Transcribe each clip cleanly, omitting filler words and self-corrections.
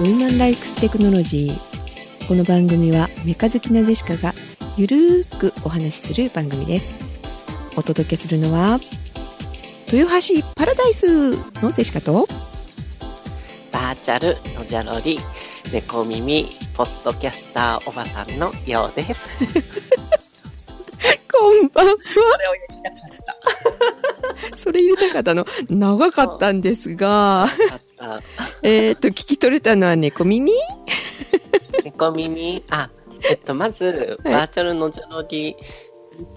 ウーマンライクステクノロジー。この番組はメカ好きなゼシカがゆるーくお話しする番組です。お届けするのは豊橋パラダイスのゼシカとバーチャルのじゃのり猫耳ポッドキャスターおばさんのようですこんばんは。それ入れたかったの長かったんですが聞き取れたのは猫耳猫耳まず、はい、バーチャルのじゃのり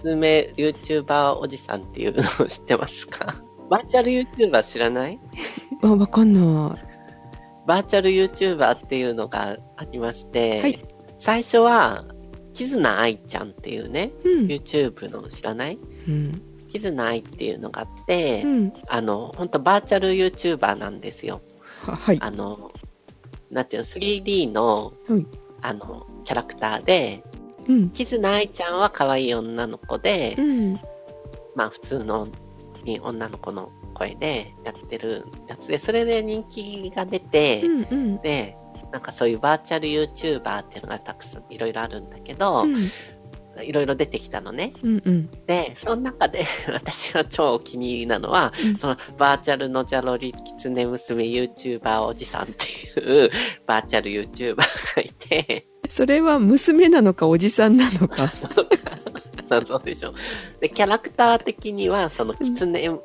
3つ目 YouTuber おじさんっていうのを知ってますか？バーチャル YouTuber 知らない？わかんない。バーチャル YouTuber っていうのがありまして、はい、最初はキズナアイちゃんっていうね、うん、YouTube の知らない、うん、キズナアイっていうのがあって、うん、本当バーチャル YouTuber なんですよ。はい、なんていうの 3D の、うん、キャラクターで、うん、キズナアイちゃんは可愛い女の子で、うん、まあ普通の女の子の声でやってるやつで、それで人気が出て、うんうん、でなんかそういうバーチャル YouTuber っていうのがたくさんいろいろあるんだけど、いろいろ出てきたのね、うんうん、でその中で私は超お気に入りなのは、うん、そのバーチャルのじゃのりきつね娘 YouTuber おじさんっていうバーチャル YouTuber がいて、それは娘なのかおじさんなのかそうでしょ。でキャラクター的にはそのきつね、うん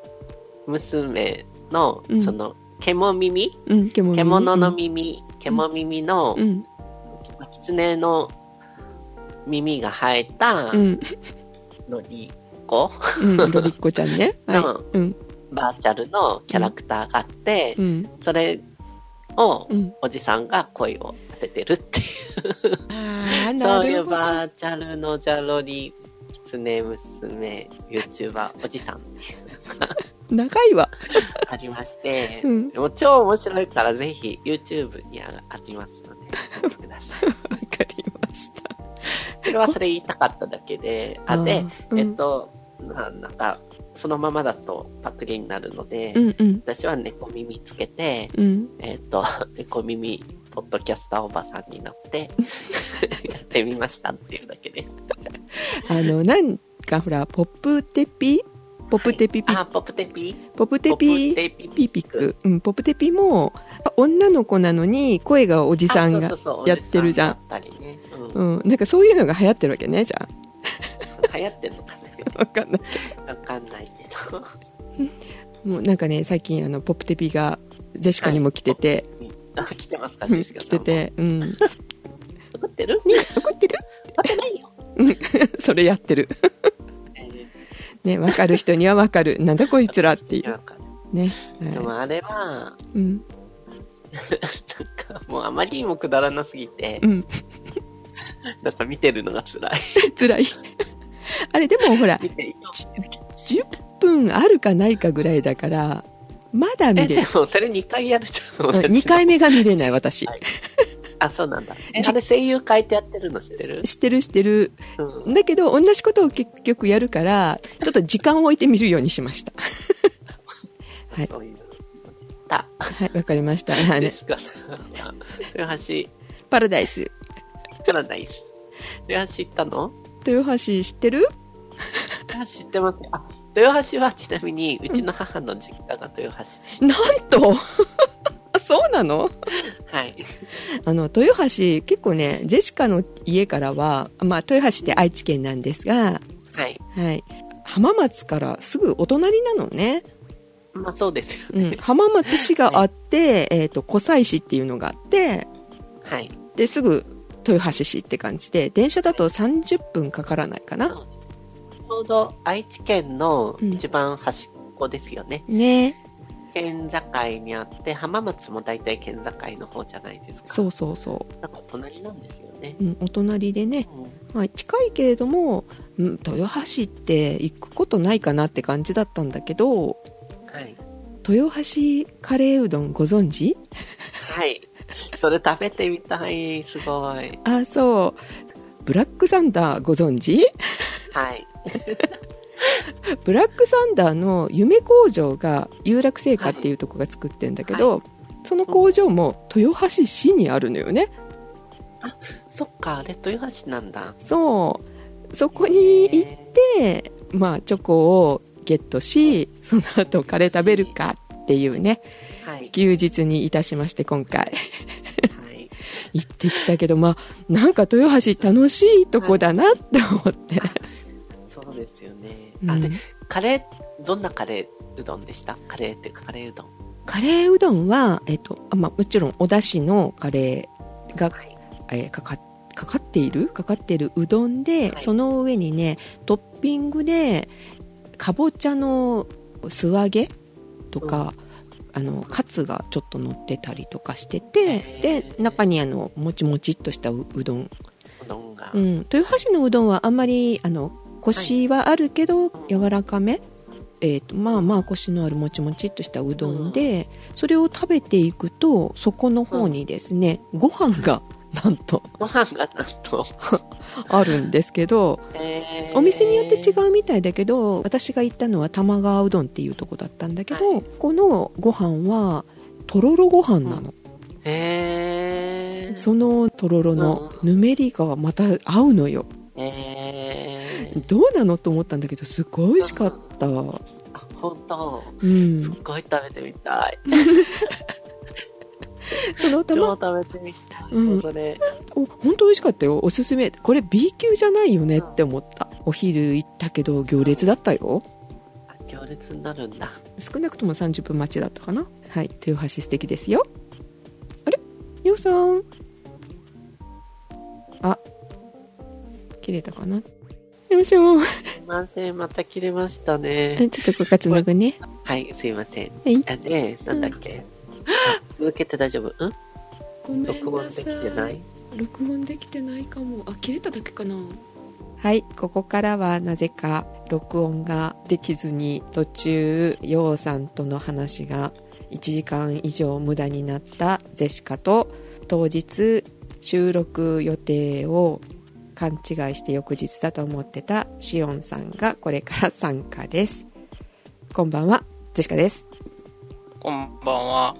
娘のその獣耳、うん、獣の耳、うん、獣耳の、うん、狐の耳が生えたロリッコ、うん、ロリッコちゃんね、はい、のバーチャルのキャラクターがあって、うん、それをおじさんが声を当ててるっていう、うん、そういうバーチャルのじゃのりきつね娘 YouTuber おじさんっていう長いわありまして、うん、でも超面白いからぜひ YouTube にありますので見てください。わかりました。それはそれ言いたかっただけで、で、うん、なんかそのままだとパクリになるので、うんうん、私は猫耳つけて、うん、猫耳ポッドキャスターおばさんになってやってみましたっていうだけです。なんかほらポップテピピ、はい、ポップテピピピク、うん、ポップテピも女の子なのに声がおじさんがやってるじゃん。うん、なんかそういうのが流行ってるわけねじゃん。流行ってるのかね。わかんないけど。もうなんかね最近ポップテピがジェシカにも来てて、はい、来てますかジェシカさんも。来てて、うん。怒ってる？怒ってないよ。それやってる。ね、分かる人には分かるなんだこいつらっていう、ねはい、でもあれは、うん、なんかもうあまりにもくだらなすぎて、うん、なんか見てるのが辛いあれでもほら10分あるかないかぐらいだからまだ見れる。でもそれ2回やるじゃん。2回目が見れない私、はい、あ、そうなんだ。あれ声優会ってやってるの知ってる？知ってる、うん、だけど同じことを結局やるからちょっと時間を置いて見るようにしましたはい、はい、わかりました。ジェシカさん豊橋パラダイス豊橋行ったの？豊橋知ってる？豊橋知ってます。あ、豊橋はちなみにうちの母の実家が豊橋でした、うん、なんとそうなの？はい。豊橋結構ねジェシカの家からは、まあ、豊橋って愛知県なんですが、はいはい、浜松からすぐお隣なのね。まあそうですよね、うん、浜松市があって、はい、湖西市っていうのがあって、はい、ですぐ豊橋市って感じで電車だと30分かからないかな。ちょうど愛知県の一番端っこですよね、うん、ね県境にあって浜松も大体県境の方じゃないですか。そうそうそう。なんか隣なんですよね。うん、お隣でね、うんまあ、近いけれども、うん、豊橋って行くことないかなって感じだったんだけど、はい、豊橋カレーうどんご存知？はい。それ食べてみたい。すごい。あ、そう。ブラックサンダーご存知？はい。ブラックサンダーの夢工場が有楽製菓っていうとこが作ってるんだけど、はいはい、その工場も豊橋市にあるのよね。あ、そっか、あれ豊橋なんだ。そう、そこに行って、まあ、チョコをゲットし、その後カレー食べるかっていうね、はい、休日にいたしまして今回行ってきたけど、まあ、なんか豊橋楽しいとこだなって思って、はい、そうですよね。あれ、うん、カレー、どんなカレーうどんでした？カレーっていうか、カレーうどん、カレーうどんは、まあ、もちろんお出汁のカレーが、はい、かかっているうどんで、はい、その上にねトッピングでかぼちゃの素揚げとか、うん、カツがちょっと乗ってたりとかしてて、で中にもちもちっとしたうどんが、うん、豊橋のうどんはあんまりコシはあるけど、はい、柔らかめ、まあまあコシのあるもちもちっとしたうどんで、うん、それを食べていくとそこの方にですね、うん、ご飯がなんとあるんですけど、お店によって違うみたいだけど、私が行ったのは玉川うどんっていうとこだったんだけど、はい、このご飯はとろろご飯なの、うん、そのとろろのぬめりがまた合うのよ、どうなのと思ったんだけど、すごい美味しかった、うん、あ、本当、うん、すっごい食べてみたいその玉超食べてみたい、うん、それ本当美味しかったよ。おすすめ。これ B 級じゃないよねって思った、うん、お昼行ったけど行列だったよ。あ、行列になるんだ。少なくとも30分待ちだったかな。はい、豊橋素敵ですよ。あれ、りょうさん、あ、切れたかな。よいしょ、すいません、また切れましたねちょっとここからつなぐね。はい、すいません、はい、あ、ね、なんだっけ、うん、続けて大丈夫？うん？ごめんなさい。録音できてない？録音できてないかも。あ、切れただけかな。はい、ここからはなぜか録音ができずに、途中ようさんとの話が1時間以上無駄になったジェシカと、当日収録予定を勘違いして翌日だと思ってたしおんさんがこれから参加です。こんばんは、ジェシカです。こんばんは。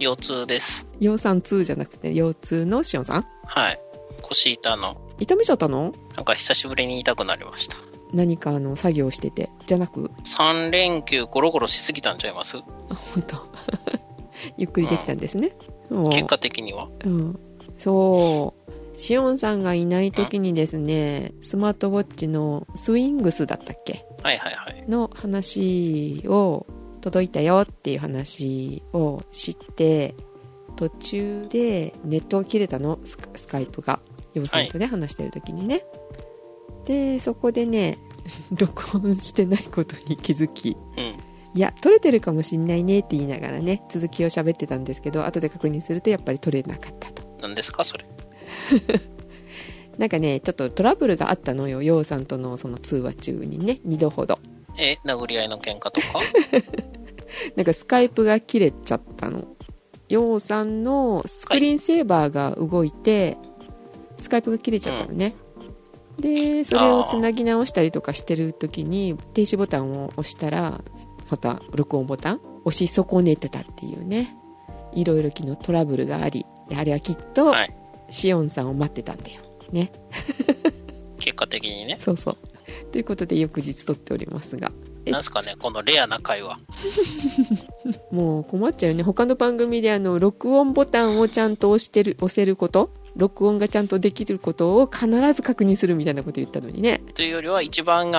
腰痛です。腰さん痛じゃなくて腰痛のしおんさん。はい。腰痛めちゃったの？なんか久しぶりに痛くなりました。何か作業しててじゃなく？3連休ゴロゴロしすぎたんちゃいます？あ、本当。ゆっくりできたんですね。うん、結果的には。うん。そう。しおんさんがいない時にですね、スマートウォッチのスイングスだったっけ？はいはいはい。の話を。届いたよっていう話を知って、途中でネットが切れたの、スカイプがようさんとね、はい、話してる時にね。でそこでね録音してないことに気づき、うん、いや撮れてるかもしんないねって言いながらね、続きを喋ってたんですけど、後で確認するとやっぱり撮れなかったと。何ですかそれなんかねちょっとトラブルがあったのよ、ようさんとのその通話中にね、2度ほど殴り合いの喧嘩とかなんかスカイプが切れちゃったの。ようさんのスクリーンセーバーが動いて、はい、スカイプが切れちゃったのね、うん、でそれをつなぎ直したりとかしてる時に停止ボタンを押したら、また録音ボタン押し損ねてたっていうね、いろいろのトラブルがあり、あれはきっとしおんさんを待ってたんだよね結果的にね。そうそう、ということで翌日撮っておりますが、なんすかねこのレアな会話もう困っちゃうよね。他の番組で録音ボタンをちゃんと押せること、録音がちゃんとできることを必ず確認するみたいなこと言ったのにね。というよりは一番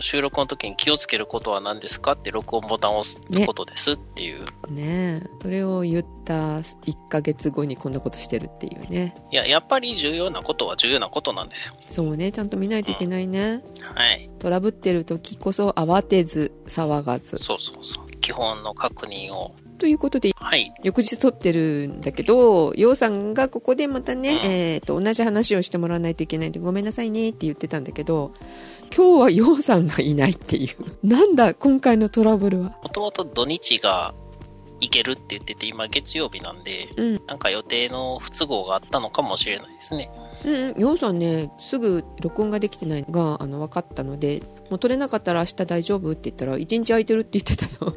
収録の時に気をつけることは何ですかって、録音ボタンを押すことですっていうね。それを言った1ヶ月後にこんなことしてるっていうね。いや、やっぱり重要なことは重要なことなんですよ。そうね、ちゃんと見ないといけないね、うん、はい。トラブってる時こそ慌てず騒がず、そうそうそう、基本の確認をということで、はい、翌日撮ってるんだけど、ようさんがここでまたね、うん、同じ話をしてもらわないといけないんでごめんなさいねって言ってたんだけど、今日はようさんがいないっていうなんだ今回のトラブルは。もともと土日が行けるって言ってて、今月曜日なんで、うん、なんか予定の不都合があったのかもしれないですね。ヨウさんね、すぐ録音ができてないのが分かったので、もう取れなかったら明日大丈夫って言ったら1日空いてるって言ってたの、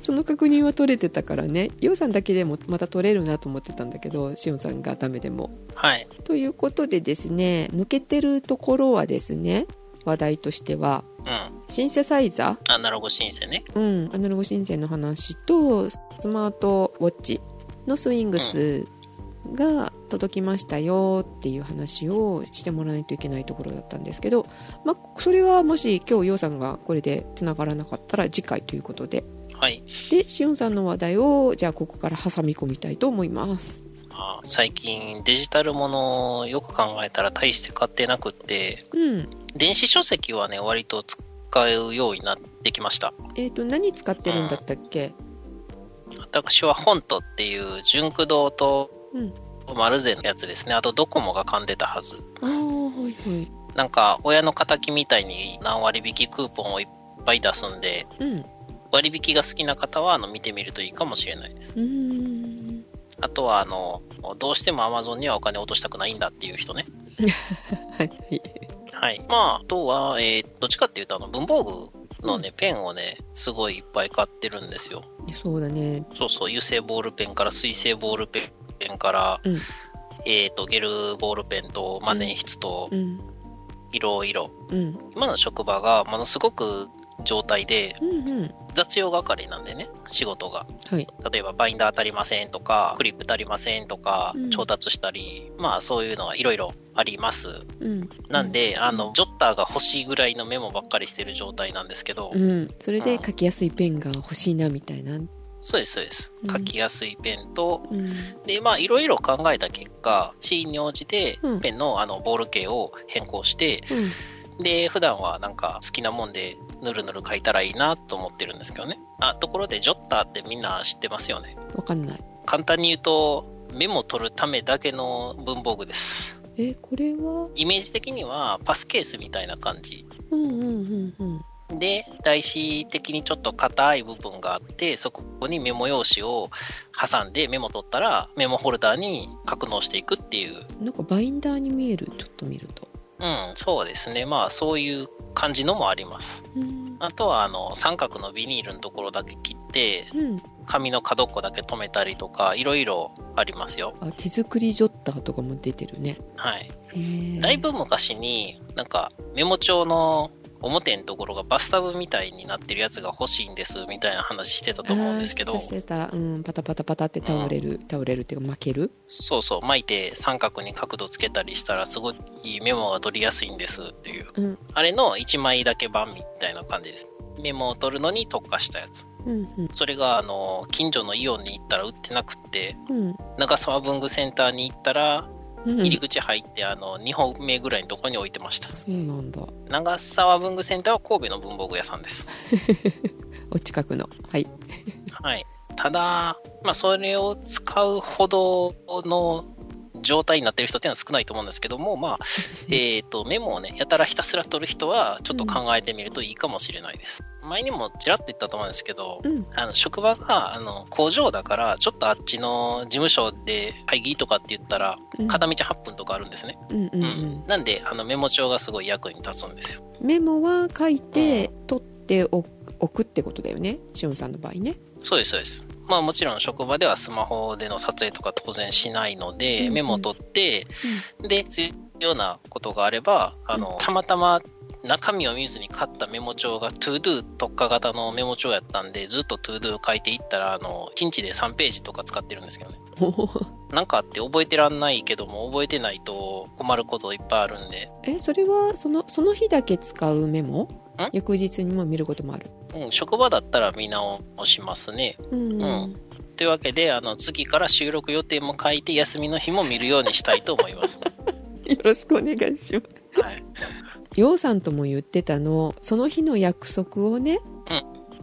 その確認は取れてたからね、ヨウさんだけでもまた取れるなと思ってたんだけど、シオンさんがダメでも、はい、ということでですね、抜けてるところはですね、話題としては、シンセサイザー、アナログシンセね、アナログシンセの話とスマートウォッチのスイングスが届きましたよっていう話をしてもらわないといけないところだったんですけど、まあ、それはもし今日ヨウさんがこれでつながらなかったら次回ということで、はい、でシオンさんの話題をじゃあここから挟み込みたいと思います。最近デジタルものをよく考えたら大して買ってなくって、電子書籍はね割と使うようになってきました。何使ってるんだったっけ？私はフォントっていう純駆動とマルゼのやつですね。あとドコモが噛んでたはず。なんか親の敵みたいに何割引きクーポンをいっぱい出すんで、割引が好きな方は見てみるといいかもしれないです。あとはどうしても Amazon にはお金を落としたくないんだっていう人ねはい、はい、まああとは、どっちかっていうと文房具のね、ペンをねすごいいっぱい買ってるんですよ。そうだね、そうそう、油性ボールペンから水性ボールペンから、ゲルボールペンと万年筆といろいろ。今の職場がものすごく状態で、雑用係なんでね、仕事が、例えばバインダー足りませんとかクリップ足りませんとか、調達したり、まあそういうのはいろいろあります、なんでジョッターが欲しいぐらいのメモばっかりしてる状態なんですけど、それで書きやすいペンが欲しいなみたいな、そうですそうです、書きやすいペンと、でまあいろいろ考えた結果、シーンに応じてペンのボール径を変更して、で普段はなんか好きなもんでぬるぬる書いたらいいなと思ってるんですけどね。ところでジョッターってみんな知ってますよね？わかんない。簡単に言うとメモ取るためだけの文房具です。これはイメージ的にはパスケースみたいな感じ、で台紙的にちょっと硬い部分があって、そこにメモ用紙を挟んでメモ取ったらメモホルダーに格納していくっていう、なんかバインダーに見える、ちょっと見ると。そうですね、まあそういう感じのもあります。あとは三角のビニールのところだけ切って、紙の角っこだけ留めたりとかいろいろありますよ。手作りジョッターとかも出てるね。だいぶ昔になんかメモ帳の表のところがバスタブみたいになってるやつが欲しいんですみたいな話してたと思うんですけど、パタパタパタって倒れる、倒れるっていうか負ける、そうそう、巻いて三角に角度つけたりしたらすごいメモが取りやすいんですっていう、あれの1枚だけ版みたいな感じです。メモを取るのに特化したやつ、それが近所のイオンに行ったら売ってなくって、長沢文具センターに行ったら入り口入って2本目ぐらいのとこに置いてました。そうなんだ。長沢文具センターは神戸の文房具屋さんですお近くの、はい、ただ、まあ、それを使うほどの状態になってる人っていうのは少ないと思うんですけども、まあメモをねやたらひたすら取る人はちょっと考えてみるといいかもしれないです、前にもちらっと言ったと思うんですけど、職場が工場だからちょっとあっちの事務所で会議とかって言ったら片道8分とかあるんですね、なんでメモ帳がすごい役に立つんですよ。メモは書いて取っておくってことだよね、しおんさんの場合ね。そうですそうです、まあ、もちろん職場ではスマホでの撮影とか当然しないので、メモを取って、で必要なことがあればたまたま中身を見ずに買ったメモ帳が ToDo 特化型のメモ帳やったんで、ずっと ToDo 書いていったら1日で3ページとか使ってるんですけどねなんかあって覚えてらんないけども、覚えてないと困ることいっぱいあるんで。それはその日だけ使うメモ？翌日にも見ることもある、職場だったら見直しますね、というわけで次から収録予定も書いて休みの日も見るようにしたいと思いますよろしくお願いします、ヨウさんとも言ってたの、その日の約束をね、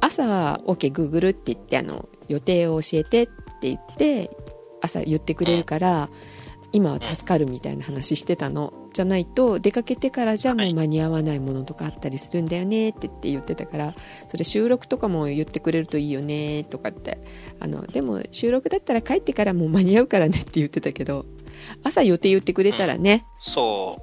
朝 OK Google って言って予定を教えてって言って朝言ってくれるから、今は助かるみたいな話してたの。じゃないと出かけてからじゃもう間に合わないものとかあったりするんだよねって言ってたから、それ収録とかも言ってくれるといいよねとかって、でも収録だったら帰ってからもう間に合うからねって言ってたけど、朝予定言ってくれたらね、うん、そ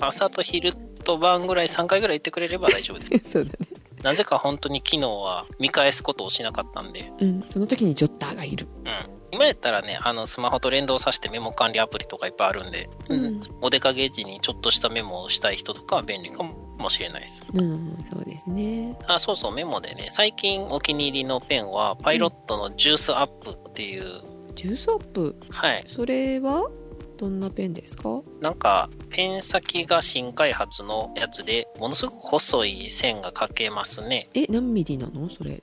う朝と昼と晩ぐらい3回ぐらい言ってくれれば大丈夫ですそうだね。なぜか本当に昨日は見返すことをしなかったんで、うん、その時にジョッターがいる、うん、今やったらね、スマホと連動させてメモ管理アプリとかいっぱいあるんで、うん、お出かけ時にちょっとしたメモをしたい人とかは便利かもしれないです、うん、そうですね。あ、そうそう、メモでね、最近お気に入りのペンはパイロットのジュースアップっていう、うん、ジュースアップ、はい、それはどんなペンですか？なんかペン先が新開発のやつでものすごく細い線が描けますね。え、何ミリなのそれ？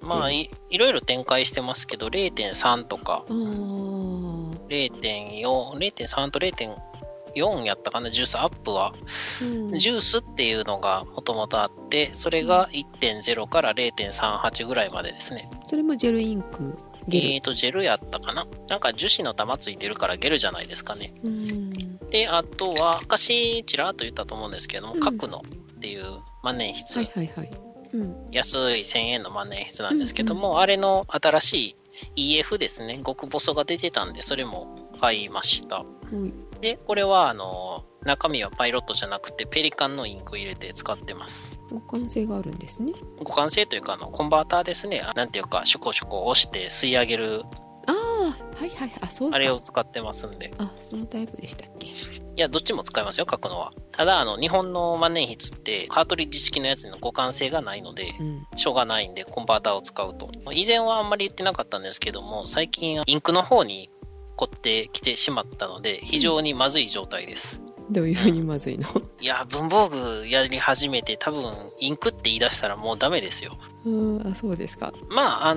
まあ いろいろ展開してますけど 0.3 とか 0.4 0.3 と 0.4 やったかな。ジュースアップは、うん、ジュースっていうのがもともとあってそれが 1.0 から 0.38 ぐらいまでですね。それもジェルインクジェルやったかな。なんか樹脂の玉ついてるからゲルじゃないですかね。うんで、あとは昔ちらっと言ったと思うんですけども、角野っていう万年筆、はいはいはい、うん、安い1000円の万年筆なんですけども、うんうん、あれの新しい EF ですね、極細が出てたんでそれも買いました、うん、でこれは中身はパイロットじゃなくてペリカンのインク入れて使ってます。互換性があるんですね。互換性というかコンバーターですね。なんていうかシュコシュコ押して吸い上げる、ああはいはい、あそうか、あれを使ってますんで。あ、そのタイプでしたっけ？いやどっちも使いますよ、書くのは。ただ日本の万年筆ってカートリッジ式のやつの互換性がないので、うん、しょうがないんでコンバーターを使うと。以前はあんまり言ってなかったんですけども最近インクの方に凝ってきてしまったので非常にまずい状態です、うん。どういう風にまずいの？いや文房具やり始めて多分インクって言い出したらもうダメですよ。あ、そうですか。まあ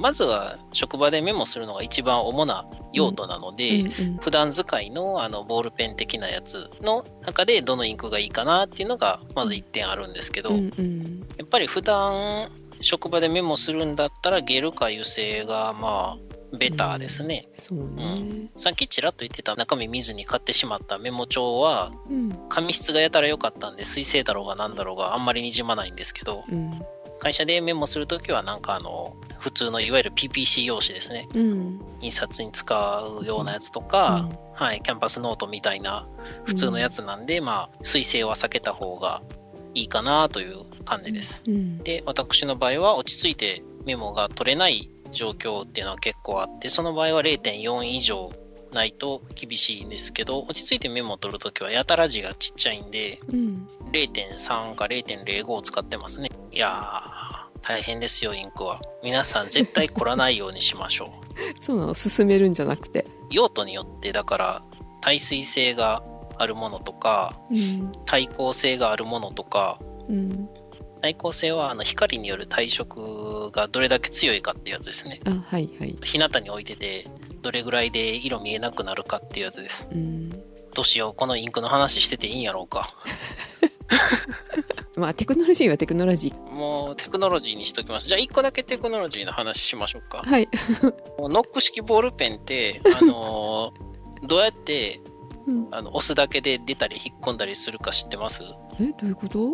まずは職場でメモするのが一番主な用途なので、うんうんうん、普段使いのボールペン的なやつの中でどのインクがいいかなっていうのがまず1点あるんですけど、うんうん、やっぱり普段職場でメモするんだったらゲルか油性がまあベターですね、うん、そうね、うん、さっきちらっと言ってた中身見ずに買ってしまったメモ帳は、うん、紙質がやたら良かったんで水性だろうがなんだろうがあんまりにじまないんですけど、うん、会社でメモするときはなんか普通のいわゆる PPC 用紙ですね、うん、印刷に使うようなやつとか、うんはい、キャンパスノートみたいな普通のやつなんで、うん、まあ水性は避けた方がいいかなという感じです、うんうん、で私の場合は落ち着いてメモが取れない状況っていうのは結構あってその場合は 0.4 以上ないと厳しいんですけど落ち着いてメモを取るときはやたら字がちっちゃいんで、うん、0.3 か 0.05 を使ってますね。いやー大変ですよインクは。皆さん絶対凝らないようにしましょうそうなの、進めるんじゃなくて用途によって。だから耐水性があるものとか、うん、耐光性があるものとか、うん耐光性は光による耐色がどれだけ強いかってやつですね。あ、はいはい、日向に置いててどれぐらいで色見えなくなるかっていうやつです。うんどうしようこのインクの話してていいんやろうかまあテクノロジーはテクノロジー、もうテクノロジーにしときます。じゃあ1個だけテクノロジーの話しましょうか。はいノック式ボールペンってどうやって押すだけで出たり引っ込んだりするか知ってます？え、どういうこと？ど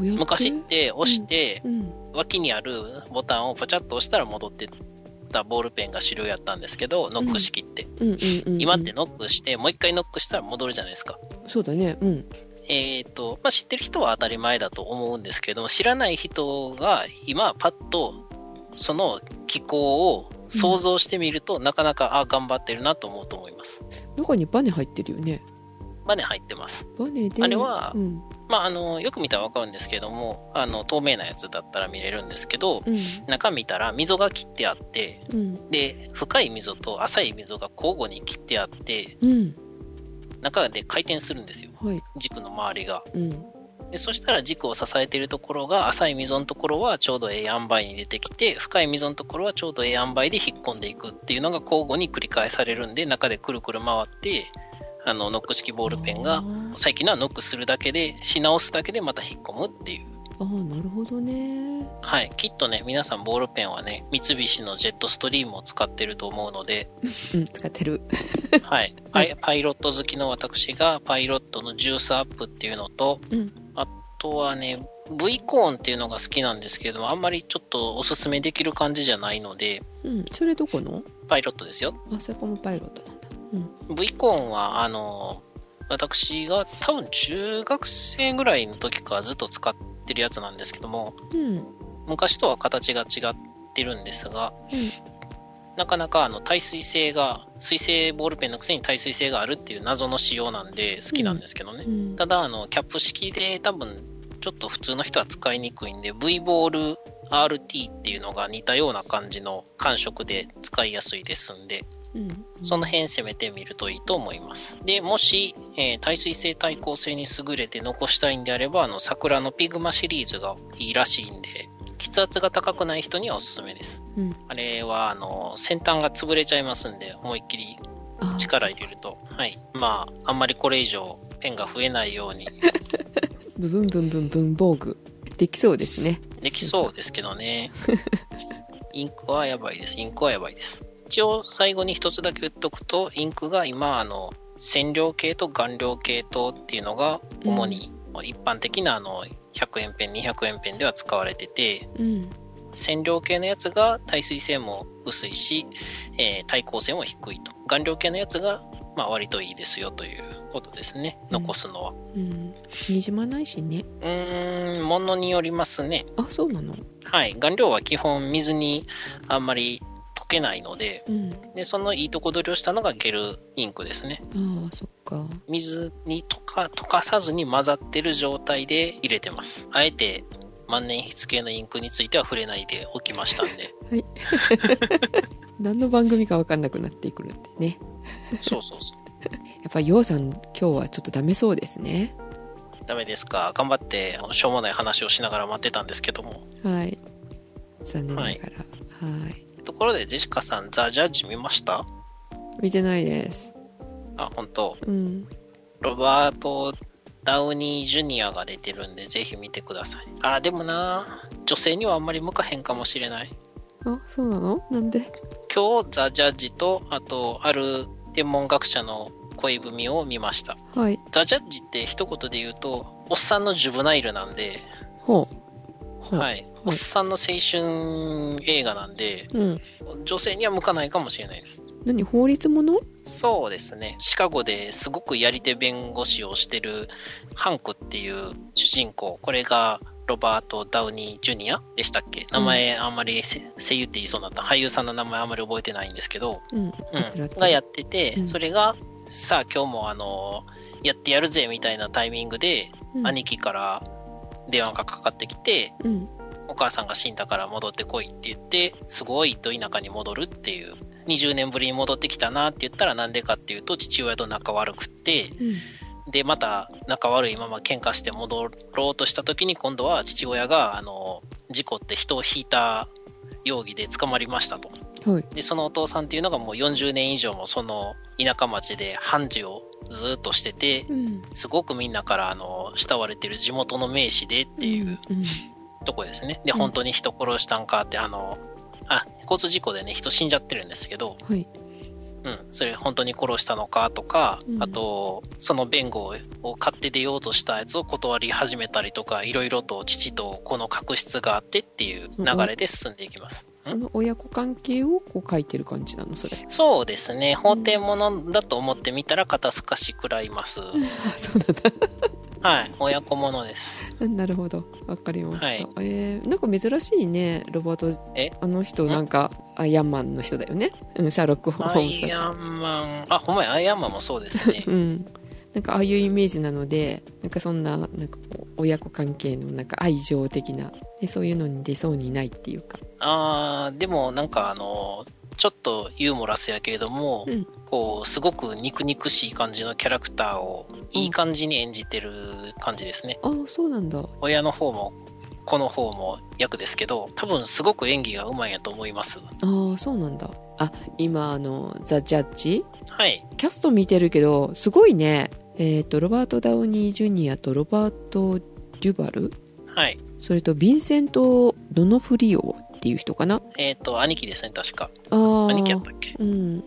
うやって？昔って押して、うんうん、脇にあるボタンをポチャッと押したら戻ってたボールペンが主流やったんですけどノック式って、うんうんうんうん、今ってノックしてもう一回ノックしたら戻るじゃないですか。そうだね、うんまあ、知ってる人は当たり前だと思うんですけど知らない人が今パッとその機構を想像してみると、うん、なかなか頑張ってるなと思うと思います。中にバネ入ってるよね。バネ入ってます。バネであれは、うんまあ、よく見たら分かるんですけども透明なやつだったら見れるんですけど、うん、中見たら溝が切ってあって、うん、で深い溝と浅い溝が交互に切ってあって、うん、中で回転するんですよ、はい、軸の周りが、うんでそしたら軸を支えているところが浅い溝のところはちょうどええ塩梅に出てきて深い溝のところはちょうどええ塩梅で引っ込んでいくっていうのが交互に繰り返されるんで中でくるくる回ってノック式ボールペンが最近のはノックするだけでし直すだけでまた引っ込むっていう。ああなるほどね。はいきっとね皆さんボールペンはね三菱のジェットストリームを使ってると思うのでうん使ってるはい、はい、パイロット好きの私がパイロットのジュースアップっていうのと、うんあとはね V コーンっていうのが好きなんですけどあんまりちょっとおすすめできる感じじゃないので、うん、それどこの？パイロットですよ。あそこもパイロットなんだ。VCON は私が多分中学生ぐらいの時からずっと使ってるやつなんですけども、うん、昔とは形が違ってるんですが、うん、なかなか耐水性が、水性ボールペンのくせに耐水性があるっていう謎の仕様なんで好きなんですけどね、うんうん、ただキャップ式で多分ちょっと普通の人は使いにくいんで V ボール RT っていうのが似たような感じの感触で使いやすいですんで、うんうん、その辺攻めてみるといいと思います。でもし、耐水性耐光性に優れて残したいんであれば桜のピグマシリーズがいいらしいんで筆圧が高くない人にはおすすめです、うん、あれは先端が潰れちゃいますんで思いっきり力入れると、はい、まああんまりこれ以上ペンが増えないようにブブンブンブンブン防具できそうですね。できそうですけどねインクはやばいです。一応最後に一つだけ言っとくと、インクが今染料系と顔料系とっていうのが主に一般的な100円ペン200円ペンでは使われてて、うん、染料系のやつが耐水性も薄いし、耐光性も低いと、顔料系のやつがまあ割といいですよということですね、うん、残すのは、うん、にじまないしね。ものによりますね。あ、そうなの。はい、顔料は基本水にあんまり受けないので、うん、でそのいいとこ取りをしたのがゲルインクですね。ああ、そっか。水に溶かさずに混ざってる状態で入れてます。あえて万年筆系のインクについては触れないでおきましたんではい何の番組か分かんなくなってくるってねそうやっぱようさん今日はちょっとダメそうですね。ダメですか。頑張ってしょうもない話をしながら待ってたんですけども、はい、残念ながら、はい。ところでジェシカさん、ザ・ジャッジ見ました？見てないです。あ、本当、うん、ロバート・ダウニー・ジュニアが出てるんでぜひ見てください。あ、でもな、女性にはあんまり向かへんかもしれない。あ、そうなの？なんで？今日ザ・ジャッジとあとある天文学者の恋文を見ました、はい、ザ・ジャッジって一言で言うとおっさんのジュブナイルなんで、ほう、はいはい、おっさんの青春映画なんで、うん、女性には向かないかもしれないです。何、法律もの？そうですね。シカゴですごくやり手弁護士をしてるハンクっていう主人公、これがロバート・ダウニー・ジュニアでしたっけ？名前あんまり、うん、声優って言いそうになった。俳優さんの名前あんまり覚えてないんですけど、うんうん、がやってて、うん、それがさあ今日もやってやるぜみたいなタイミングで、うん、兄貴から電話がかかってきて、うん、お母さんが死んだから戻ってこいって言ってすごいと田舎に戻るっていう、20年ぶりに戻ってきたなって言ったらなんでかっていうと父親と仲悪くって、うん、でまた仲悪いまま喧嘩して戻ろうとした時に今度は父親が事故って人を引いた容疑で捕まりましたと、はい、でそのお父さんっていうのがもう40年以上もその田舎町で判事をずっとしてて、うん、すごくみんなから慕われてる地元の名士でっていう、うんうん、とこですね。で、うん、本当に人殺したんかって交通事故でね人死んじゃってるんですけど、はい、うん、それ本当に殺したのかとか、うん、あとその弁護を勝手でようとしたやつを断り始めたりとかいろいろと父と子の確執があってっていう流れで進んでいきます。その親子関係をこう書いてる感じなの、それ？そうですね。法廷ものだと思ってみたら肩透かし食らいます、うん、そうなんだはい、親子ものですなるほど、わかりました、はい。なんか珍しいね、ロバート、人なんかアイアンマンの人だよね、うん、シャーロック・ホームズ。アイアンマン、あ、ほんまや、アイアンマンもそうですね、うん、なんかああいうイメージなので、なんかそんな、なんか親子関係のなんか愛情的なそういうのに出そうにないっていうか。あ、でもなんかちょっとユーモラスやけれども、うん、こうすごく肉々しい感じのキャラクターをいい感じに演じてる感じですね、うん、あ、そうなんだ。親の方も子の方も役ですけど多分すごく演技がうまいやと思います。あ、そうなんだ。あ、今ザ・ジャッジ、はい、キャスト見てるけどすごいね。ロバート・ダウニー・ジュニアとロバート・デュバル、はい、それとヴィンセント・ドノフリオっていう人かな。兄貴ですね、確か。あ、兄貴やったっけ、うん、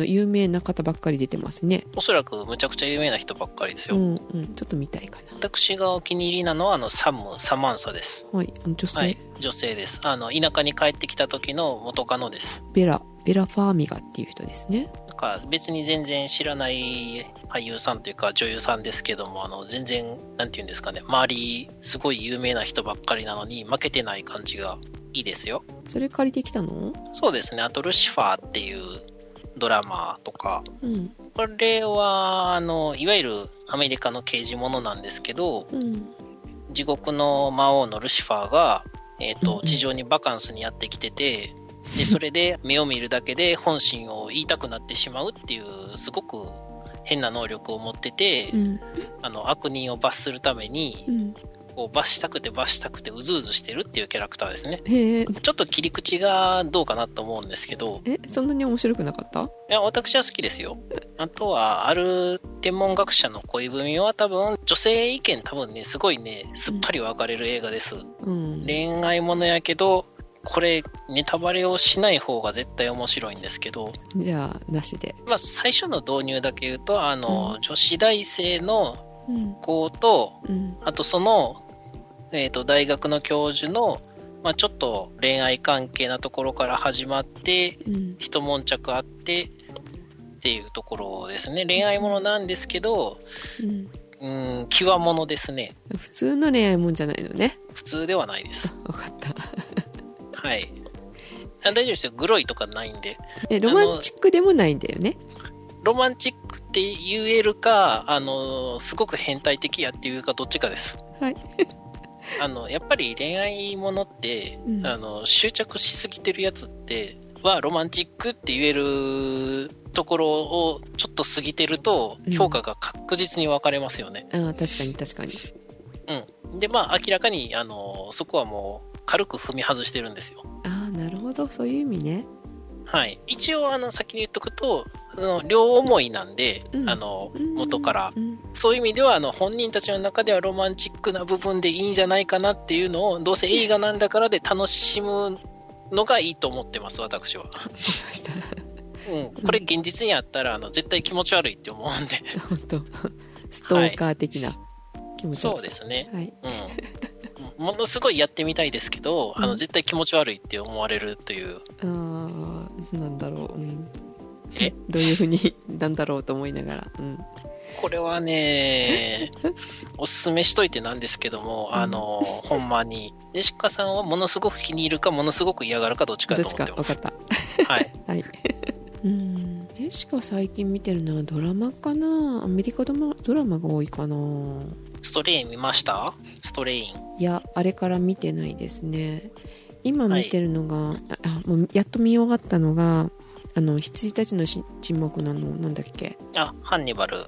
有名な方ばっかり出てますね。おそらくむちゃくちゃ有名な人ばっかりですよ、うんうん、ちょっと見たいかな。私がお気に入りなのはサマンサです、はい、女性、はい、女性です。田舎に帰ってきた時の元カノです。ベラファーミガっていう人ですね。か別に全然知らない俳優さんというか女優さんですけども、全然なんていうんですかね、周りすごい有名な人ばっかりなのに負けてない感じがいいですよ。それ借りてきたの？そうですね。あとルシファーっていうドラマとか、うん、これはいわゆるアメリカの刑事ものなんですけど、うん、地獄の魔王のルシファーが、地上にバカンスにやってきてて、でそれで目を見るだけで本心を言いたくなってしまうっていうすごく変な能力を持ってて、うん、悪人を罰するために、うん、こう罰したくてうずうずしてるっていうキャラクターですね。へえ。ちょっと切り口がどうかなと思うんですけど。そんなに面白くなかった？いや、私は好きですよ。あとはある天文学者の恋文は多分女性意見多分ねすごいねすっぱり分かれる映画です、うん、恋愛ものやけどこれネタバレをしない方が絶対面白いんですけど。じゃあなしで、まあ、最初の導入だけ言うとうん、女子大生の子と、うん、あとその、大学の教授の、まあ、ちょっと恋愛関係なところから始まって、うん、一悶着あってっていうところですね。恋愛ものなんですけど、うんうん、際物ですね。普通の恋愛もんじゃないのね。普通ではないです。分かったはい、大丈夫ですよ。グロいとかないんで。ロマンチックでもないんだよね。ロマンチックって言えるかすごく変態的やっていうかどっちかです、はい、やっぱり恋愛ものって、うん、執着しすぎてるやつってはロマンチックって言えるところをちょっと過ぎてると評価が確実に分かれますよね、うん、あ確かに確かに、うん、でまあ明らかにそこはもう軽く踏み外してるんですよ。ああ、なるほど、そういう意味ね。はい、一応先に言っとくと両思いなんで、うん、元から、うん、そういう意味では本人たちの中ではロマンチックな部分でいいんじゃないかなっていうのをどうせ映画なんだからで楽しむのがいいと思ってます私は。わかりました、うん、これ現実にあったら絶対気持ち悪いって思うんで本当ストーカー的な気持ち悪さ、はい、そうですね、はいうんものすごいやってみたいですけど、うん、絶対気持ち悪いって思われるという。あーなんだろう、うん、どういうふうになんだろうと思いながら、うん、これはねおすすめしといてなんですけどもほんまにジェシカさんはものすごく気に入るかものすごく嫌がるかどっちかと思ってます。どっちか分かったはい、はい、ジェシカ最近見てるのはドラマかな。アメリカドラマが多いかな。ストレイン見ました？ストレイン。いや、あれから見てないですね。今見てるのが、はい、もうやっと見終わったのが羊たちの沈黙なのなんだっけ？あ、ハンニバル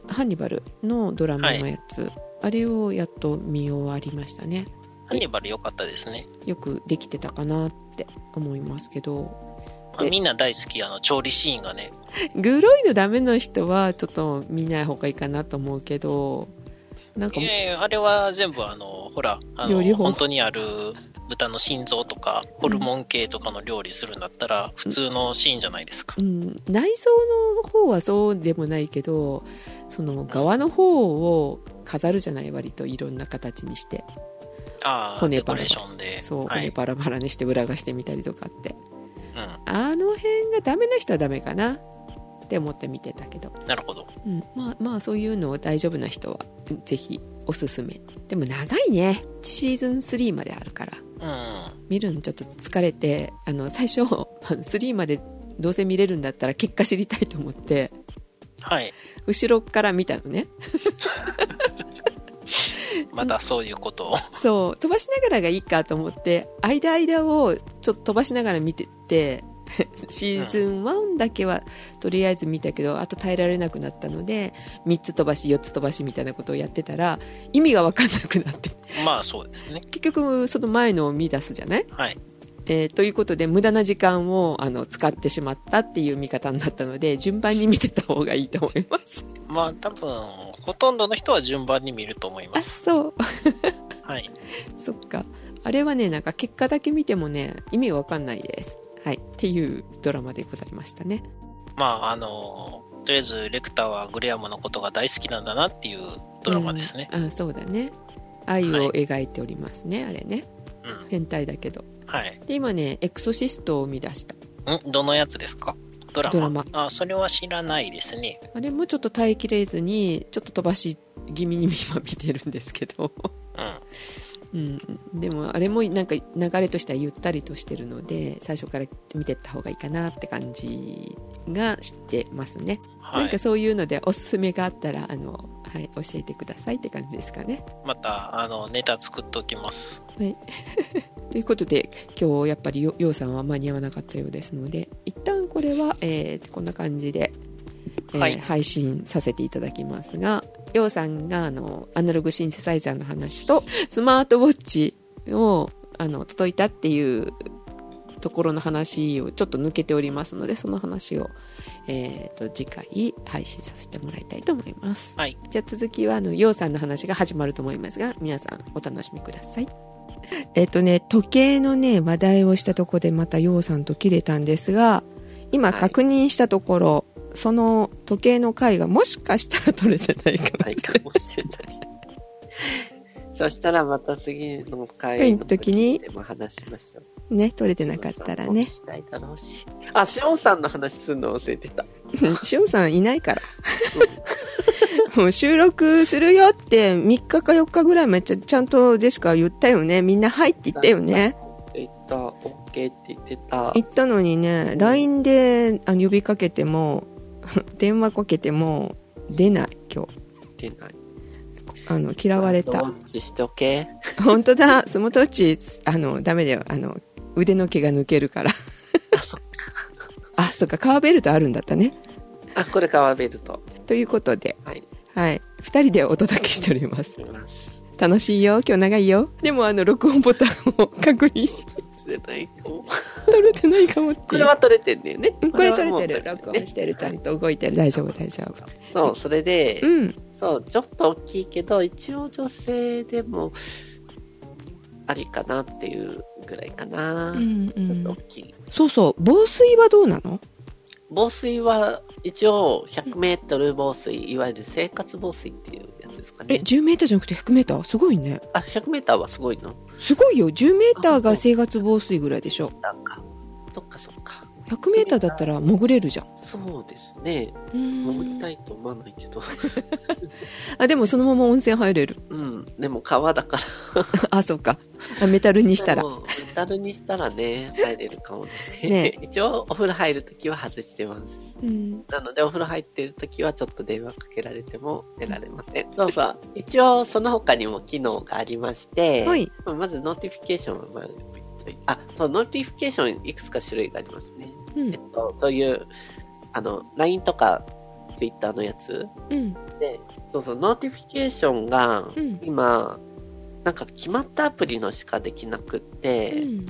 のドラマのやつ、はい、あれをやっと見終わりましたね。ハンニバル良かったですね。よくできてたかなって思いますけど。まあ、みんな大好き調理シーンがね。グロいのダメの人はちょっと見ない方がいいかなと思うけど、なんかあれは全部ほら本当にある豚の心臓とかホルモン系とかの料理するんだったら普通のシーンじゃないですか、うんうん、内臓の方はそうでもないけどその側の方を飾るじゃない、割といろんな形にして。あ骨バラバラにして裏がしてみたりとかって、うん、あの辺がダメな人はダメかなって思って見てたけど。なるほど、うん、まあそういうのを大丈夫な人はぜひおすすめ。でも長いね、シーズン3まであるから、うん、見るのちょっと疲れて最初3までどうせ見れるんだったら結果知りたいと思って、はい、後ろから見たのねまたそういうことをそう飛ばしながらがいいかと思って間をちょっと飛ばしながら見ててシーズン1だけはとりあえず見たけど、あと耐えられなくなったので3つ飛ばし4つ飛ばしみたいなことをやってたら意味が分かんなくなってまあそうですね、結局その前のを見出すじゃない、はいということで無駄な時間を使ってしまったっていう見方になったので順番に見てた方がいいと思いますまあ多分ほとんどの人は順番に見ると思います。あそうはいそっか、あれはねなんか結果だけ見てもね意味分かんないです。はい、っていうドラマでございましたね。まあとりあえずレクターはグレアムのことが大好きなんだなっていうドラマですね、うん、あそうだね、愛を描いておりますね、はい、あれね、うん、変態だけど、はい、で今ねエクソシストを見出した。んどのやつですか？ドラマあ、それは知らないですね。あれもちょっと耐えきれずにちょっと飛ばし気味に今見てるんですけど、うん、でもあれもなんか流れとしてはゆったりとしてるので最初から見ていった方がいいかなって感じがしてますね、はい、なんかそういうのでおすすめがあったらはい、教えてくださいって感じですかね。またネタ作っておきます、はい、ということで今日やっぱりようさんは間に合わなかったようですので一旦これは、こんな感じで、はい、配信させていただきますが、ようさんがアナログシンセサイザーの話とスマートウォッチを届いたっていうところの話をちょっと抜けておりますので、その話を、次回配信させてもらいたいと思います、はい、じゃあ続きはようさんの話が始まると思いますが皆さんお楽しみください。時計のね話題をしたところでまたようさんと切れたんですが今確認したところ、はい、その時計の回がもしかしたら取れてないかもしれないそしたらまた次の回の時にでも話しましょうね、取れてなかったらね。あ、しおんさんの話するの忘れてた。しおんさんいないから。もう収録するよって3日か4日ぐらいめっちゃちゃんとジェシカ言ったよね。みんなはいって言ったよね。言った、OK って言ってた。言ったのにね、LINE で呼びかけても電話かけても出ない今日。出ない。嫌われた。スマートウォッチしとけ。本当だ。スマートウォッチダメだよ。腕の毛が抜けるからあ、そっか、カーベルトあるんだったね。あ、これカーベルトということで、はい、はい、2人でお届けしております、うん、楽しいよ今日長いよ。でも録音ボタンを確認し取れてないかもって。これは取れてんだよね、うん、これ取れてる、録音してる、ちゃんと動いてる、はい、大丈夫。そう、それで、うん、そうちょっと大きいけど一応女性でもありかなっていうぐらいかな、うんうん、ちょっと大きい。そうそう、防水はどうなの？防水は一応 100m 防水、いわゆる生活防水っていうやつですかね。え、10m じゃなくて 100m？ すごいね。あ、100m はすごいの？すごいよ。 10m が生活防水ぐらいでしょ。なんか、そっかそっか。 100m だったら潜れるじゃん。そうですね、潜りたいと思わないけどあ、でもそのまま温泉入れる。うん、でも川だからあ、そうか、メタルにしたらね、入れるかも ね一応お風呂入るときは外してます、うん、なのでお風呂入ってるときはちょっと電話かけられても出られません、うん、そうそう。一応その他にも機能がありまして、はい、まずノーティフィケーションは、あ、そう、ノーティフィケーションいくつか種類がありますね、うん、そういうLINE とか Twitter のやつ、うん、で、そうそう、ノーティフィケーションが今、うん、なんか決まったアプリのしかできなくって、うん、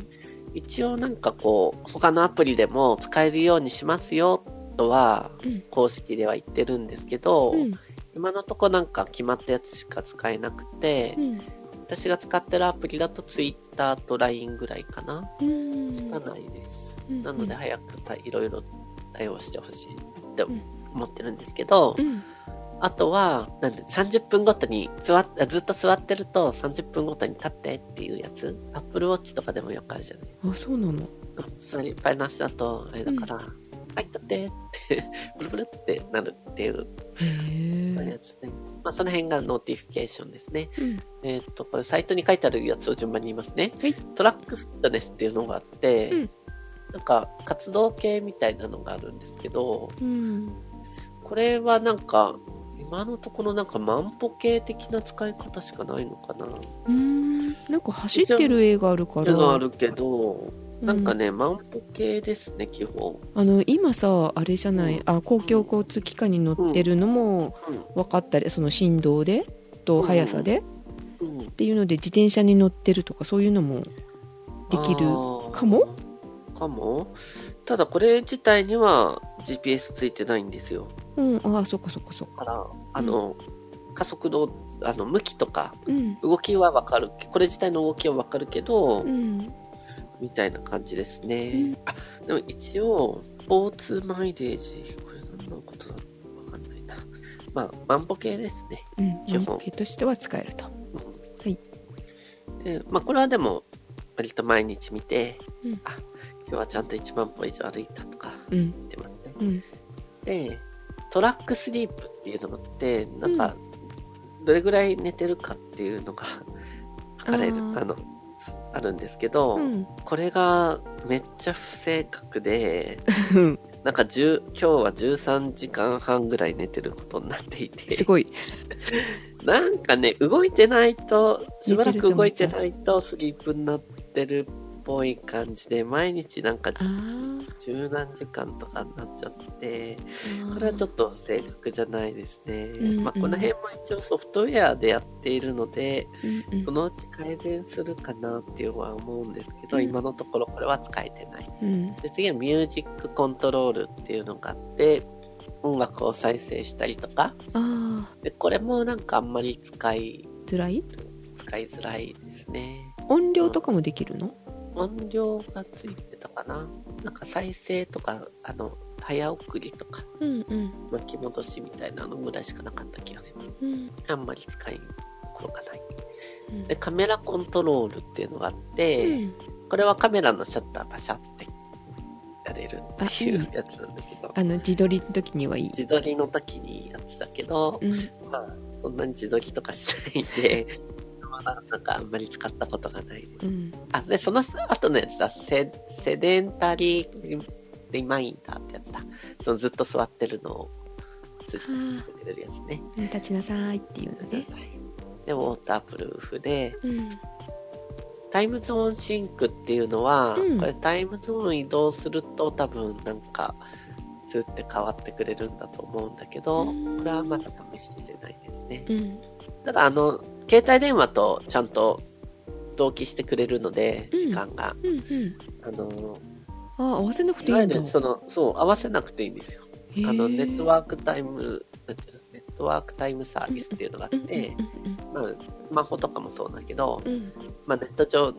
一応なんかこう他のアプリでも使えるようにしますよとは公式では言ってるんですけど、うん、今のとこなんか決まったやつしか使えなくて、うん、私が使ってるアプリだと Twitter と LINE ぐらいかな、うん、しかないです、うん、なので早くいろいろ対応してほしいって思ってるんですけど、うん、あとはなんで30分ごとにずっと座ってると30分ごとに立ってっていうやつ、Apple Watch とかでもよくあるじゃない。あ、そうなの。座りっぱいの足だとあれだから、うん、はい、立ってってブルブルってなるっていうやつね。まあ、その辺がノーティフィケーションですね、うん。これサイトに書いてあるやつを順番に言いますね、はい、トラックフィットネスっていうのがあって、うん、なんか活動系みたいなのがあるんですけど、うん、これはなんか今のところなんか万歩計的な使い方しかないのかな。なんか走ってる絵があるからがあるけど、なんかね、うん、万歩計ですね基本。今さあれじゃない、うん、あ、公共交通機関に乗ってるのも分かったり、うん、その振動でと速さで、うんうん、っていうので自転車に乗ってるとかそういうのもできるかも。ただこれ自体には GPS ついてないんですよ。うん、あ、そっかそっかそっか。だから加速度向きとか、うん、動きは分かる、これ自体の動きは分かるけど、うん、みたいな感じですね、うん。あ、でも一応交通マイレージ、これ何のことだろう、分かんないな。まあ万歩計ですね、うん、基本万歩計としては使えると、うん、はい。まあ、これはでも割と毎日見て、うん、あ、今日はちゃんと1万歩以上歩いたとか言ってますね、うん、でトラックスリープっていうのがあって、なんかどれぐらい寝てるかっていうのが測れる、あるんですけど、うん、これがめっちゃ不正確でなんか今日は13時間半ぐらい寝てることになっていて、すごいなんかね、動いてないと、しばらく動いてないとスリープになってるっぽい感じで、毎日なんか十何時間とかになっちゃって、これはちょっと正確じゃないですね、うんうん。まあ、この辺も一応ソフトウェアでやっているので、うんうん、そのうち改善するかなっていうのは思うんですけど、うん、今のところこれは使えてない、うん、で次はミュージックコントロールっていうのがあって、音楽を再生したりとか、でこれもなんかあんまり使いづらいですね。音量とかもできるの？音量がついてたかな。なんか再生とか早送りとか、うんうん、巻き戻しみたいなのぐらいしかなかった気がします、うん、あんまり使いころがない、うん、でカメラコントロールっていうのがあって、うん、これはカメラのシャッターパシャってやれるっていうやつなんだけど、自撮りの時にはいい、自撮りの時にやってたけど、うん、まあそんなに自撮りとかしないでなんかあんまり使ったことがないです、うん、でその後のやつだ、セデンタリーリマインダーってやつだ、そのずっと座ってるのをずっと続けてるやつね。立ちなさいっていうので、でウォータープルーフで、うん、タイムゾーンシンクっていうのは、うん、これタイムゾーン移動すると多分なんかずっと変わってくれるんだと思うんだけど、うん、これはまだ試してないですね、うん、ただ携帯電話とちゃんと同期してくれるので、うん、時間が、うんうん、合わせなくていいんだ。そう合わせなくていいんですよ。ネットワークタイムサービスっていうのがあって、まあ、スマホとかもそうだけど、うんまあ、ネット上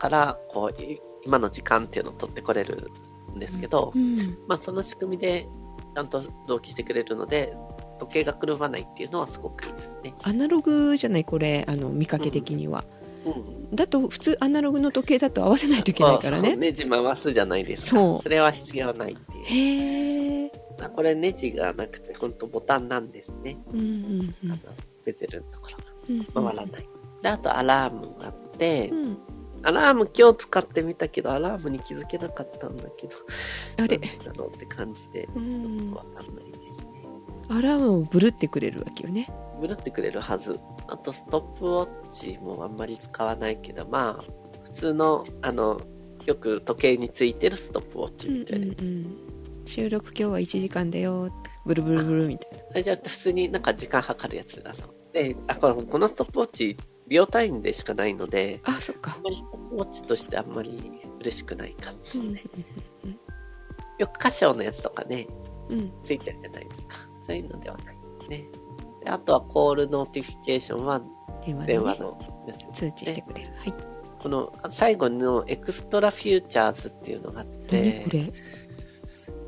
からこう今の時間っていうのを取ってこれるんですけど、うんうんまあ、その仕組みでちゃんと同期してくれるので時計が狂わないっていうのはすごくいいですね。アナログじゃないこれ見かけ的には、うんうん、だと普通アナログの時計だと合わせないといけないからね、まあ、ネジ回すじゃないですか。 それは必要ないっていう。へー、これネジがなくて本当ボタンなんですね、うんうんうん、出てるところが回らない、うんうん、であとアラームがあって、うん、アラーム今日使ってみたけどアラームに気づけなかったんだけどあれ何だろうって感じでちょっとわかんないね。アラームをブルってくれるわけよね。ブルってくれるはず。あとストップウォッチもあんまり使わないけど、まあ普通のよく時計についてるストップウォッチみたいな、うんうんうん、収録今日は1時間だよブルブルブルみたいな。じゃあ普通になんか時間測るやつだな。でこのストップウォッチ秒単位でしかないので、あ、そっか。あんまりストップウォッチとしてあんまり嬉しくない感じですね、うんうんうん、よくカシオのやつとかね、うん、ついてるじゃないですか。そういうのではないですね。であとはコールノーティフィケーションは電話のやつ、ね、通知してくれる、はい、この最後のエクストラフューチャーズっていうのがあって、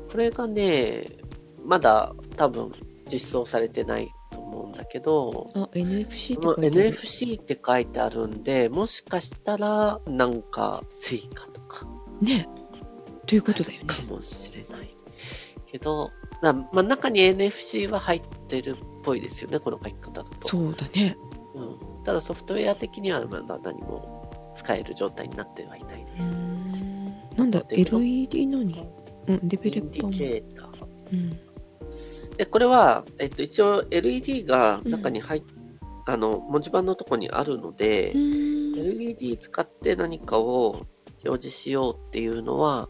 これがねまだ多分実装されてないと思うんだけど、あ NFC って書いてある。 NFC って書いてあるんで、もしかしたらなんかスイカとかねということだよね、かもしれないけど、まあ、中に NFC は入ってるっぽいですよね、この書き方だと。そうだね、うん、ただソフトウェア的にはまだ何も使える状態になってはいないです。なんだ LED のに、うん、デベロッパーもインディケーター、うん、でこれは、一応 LED が中にうん、文字盤のとこにあるので、うん LED 使って何かを表示しようっていうのは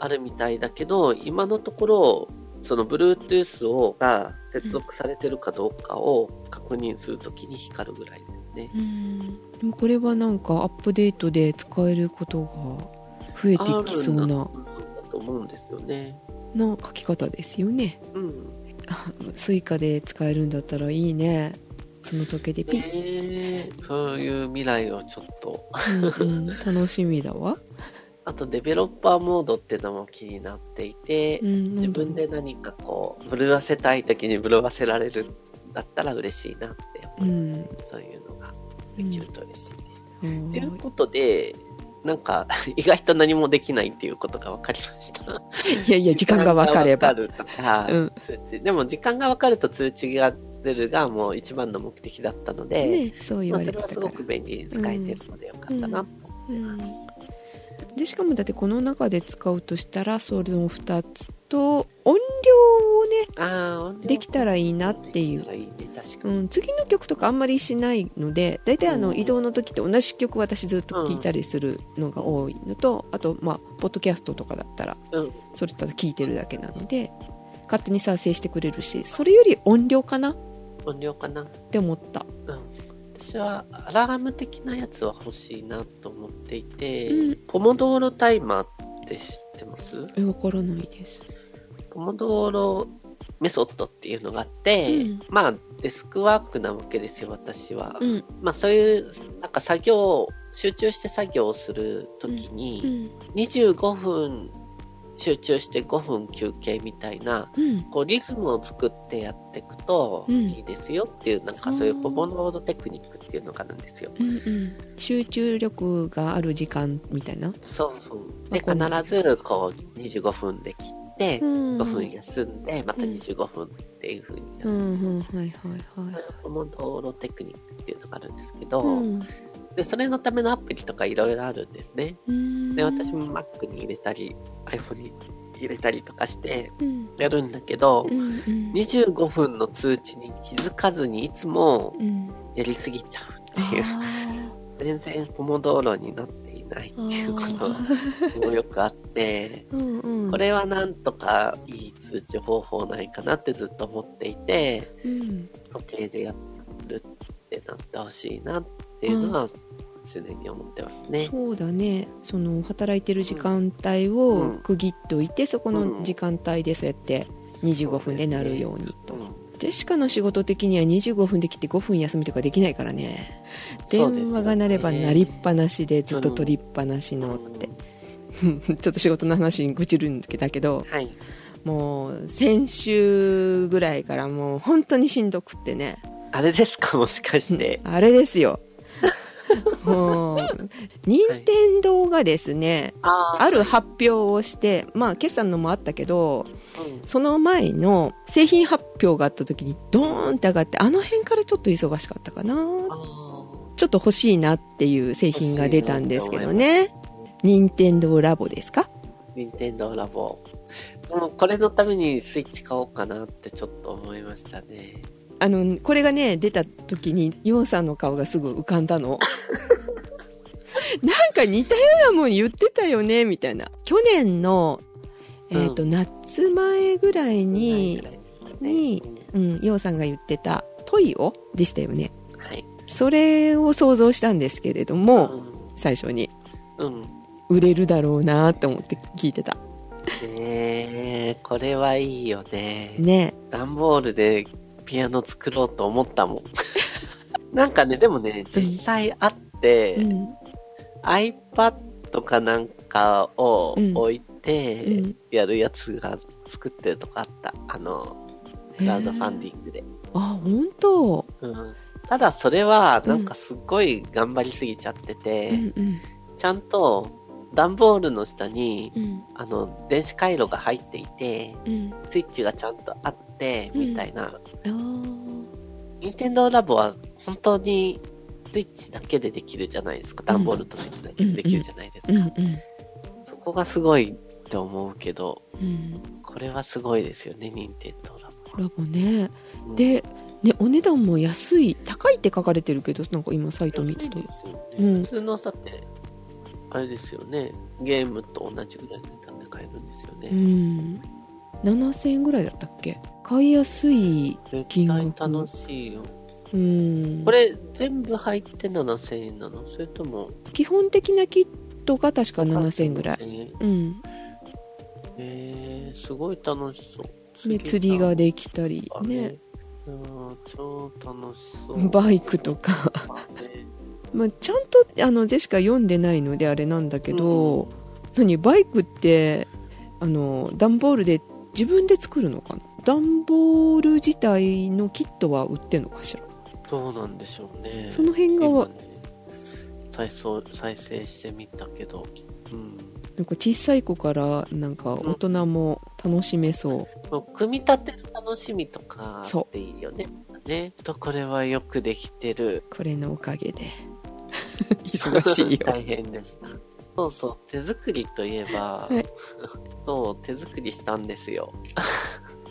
あるみたいだけど、うん、今のところその Bluetooth が接続されてるかどうかを確認するときに光るぐらいですね、うん、でもこれはなんかアップデートで使えることが増えてきそうなと思うんですよね。な書き方ですよね、うん、スイカで使えるんだったらいいね、その時計でピッ、そういう未来をちょっとうん、うん、楽しみだわ。あとデベロッパーモードっていうのも気になっていて、うん、自分で何かこう震わせたい時に震わせられるんだったら嬉しいなって、うん、そういうのができると嬉しいね、うん、ということでなんか意外と何もできないっていうことが分かりました。いやいや、時間が分かれば、うん、通知でも時間が分かると通知が出るがもう一番の目的だったので、ね、そう言われたから、まあ、それはすごく便利に使えてるのでよかったなと思ってます、うん、でしかもだってこの中で使うとしたらそれの2つと音量をね、あ、できたらいいなっていう、うん、次の曲とかあんまりしないので、だいたい移動の時って同じ曲私ずっと聴いたりするのが多いのと、あとまあポッドキャストとかだったら、うん、それただ聴いてるだけなので勝手に再生してくれるし、それより音量かなって思った、うん、私はアラーム的なやつは欲しいなと思っていて、うん、ポモドーロタイマーって知ってます？分からないです。ポモドーロメソッドっていうのがあって、うん、まあデスクワークなわけですよ私は、うん、まあそういうなんか作業、集中して作業をするときに、うんうん、25分集中して5分休憩みたいな、うん、こうリズムを作ってやっていくといいですよっていう、うん、なんかそういうポモドーロテクニックっていうのがあるんですよ、うんうん、集中力がある時間みたいな。そうそう、で必ずこう25分で切って5分休んでまた25分っていう風にやる、ポモドーロテクニックっていうのがあるんですけど、うん、でそれのためのアプリとかいろいろあるんですね。で私も Mac に入れたり iPhone に入れたりとかしてやるんだけど、うんうんうん、25分の通知に気づかずにいつもやりすぎちゃうっていう、うん、全然ポモドーロになっていないっていうことがよくあってうん、うん、これはなんとかいい通知方法ないかなってずっと思っていて、うん、時計でやるってなってほしいなっていうのは、うん、常に思ってますね。そうだね、その働いてる時間帯を区切っておいて、うん、そこの時間帯でそうやって25分でなるようにと、うん、ジェシカの仕事的には25分で切って5分休みとかできないからね、電話が鳴れば鳴りっぱなしでずっと取りっぱなしのって、うん、ちょっと仕事の話に愚痴るんだけど、はい、もう先週ぐらいからもう本当にしんどくってね。あれですか、もしかしてあれですよもう任天堂がですね、はい、ある発表をして、まあ、決算のもあったけど、うん、その前の製品発表があった時にドーンって上がって、あの辺からちょっと忙しかったかな、ちょっと欲しいなっていう製品が出たんですけどね。任天堂ラボですか。任天堂ラボ、もうこれのためにスイッチ買おうかなってちょっと思いましたね。これがね出た時にヨンさんの顔がすぐ浮かんだのなんか似たようなもん言ってたよねみたいな。去年の、夏前ぐらいにヨンさんが言ってたトイオでしたよね、はい、それを想像したんですけれども、うん、最初に、うん、売れるだろうなと思って聞いてたこれはいいよね。ね、段ボールでピアノ作ろうと思ったもんなんかね、でもね実際あって、うん、iPad かなんかを置いてやるやつが作ってるとかあった、クラウドファンディングで。あ、本当、うん、ただそれはなんかすごい頑張りすぎちゃってて、うんうん、ちゃんと段ボールの下に、うん、電子回路が入っていて、うん、スイッチがちゃんとあってみたいな、うん、任天堂ラボは本当にスイッチだけでできるじゃないですか、うん、段ボールとスイッチだけでできるじゃないですか、うんうんうん、そこがすごいって思うけど、うん、これはすごいですよね任天堂ラボね、うん、でね、お値段も安い、高いって書かれてるけど、なんか今サイト見てた、ね、うん、普通のさってあれですよね、ゲームと同じぐらいの値段で買えるんですよね、うん、7000円ぐらいだったっけ。買いやすい金額、絶対楽しいよ、うん、これ全部入って7000円なの、それとも基本的なキットが確か7000円ぐらい、うん、すごい楽しそう、ね、釣りができたりね、超楽しそう、バイクとかまあ、ちゃんとジェシカ読んでないのであれなんだけど、うん、何バイクって段ボールで自分で作るのかな。段ボール自体のキットは売ってんのかしら。どうなんでしょうね、その辺が、ね、再生してみたけど、うん、なんか小さい子からなんか大人も楽しめそう、うん、組み立てる楽しみとかっていいよね。ね、とこれはよくできてる。これのおかげで忙しいよ。大変でした。そうそう、手作りといえば、はい、そう手作りしたんですよ。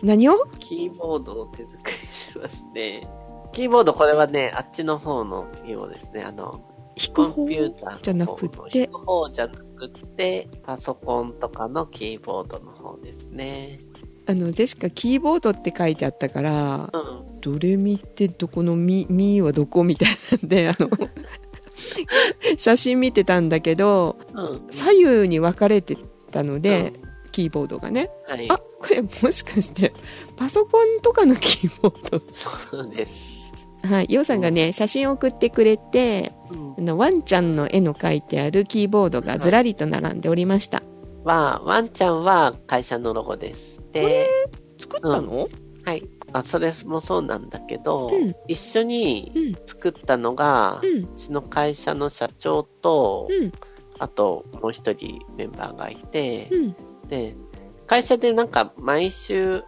何を？キーボードを手作りしまして、キーボードこれはねあっちの方のキーボードですね。あのコンピューターの方のじゃなくて、弾く方じゃなくてパソコンとかのキーボードの方ですね。あのジェシカキーボードって書いてあったから、うん、ドレミってどこのミはどこみたいなんで、あの写真見てたんだけど、うん、左右に分かれてたので、うん、キーボードがね、はい、あ、これもしかしてパソコンとかのキーボード。そうです。はい、ヨウさんがね、うん、写真を送ってくれて、うん、ワンちゃんの絵の描いてあるキーボードがずらりと並んでおりました。はい、ワンちゃんは会社のロゴです。で、これ作ったの？うん、はい、あ、それもそうなんだけど、うん、一緒に作ったのが、うん、うちの会社の社長と、うん、あともう一人メンバーがいて、うん、で会社でなんか毎週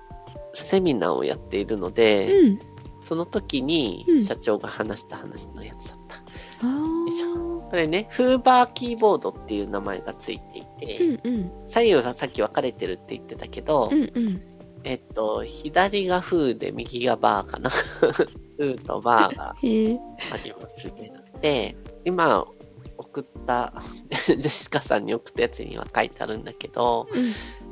セミナーをやっているので、うん、その時に社長が話した話のやつだった。うん、これね、フーバーキーボードっていう名前がついていて、うんうん、左右がさっき分かれてるって言ってたけど、うんうん、左がフーで右がバーかな。フーとバーがありますね。で、今送ったジェシカさんに送ったやつには書いてあるんだけど、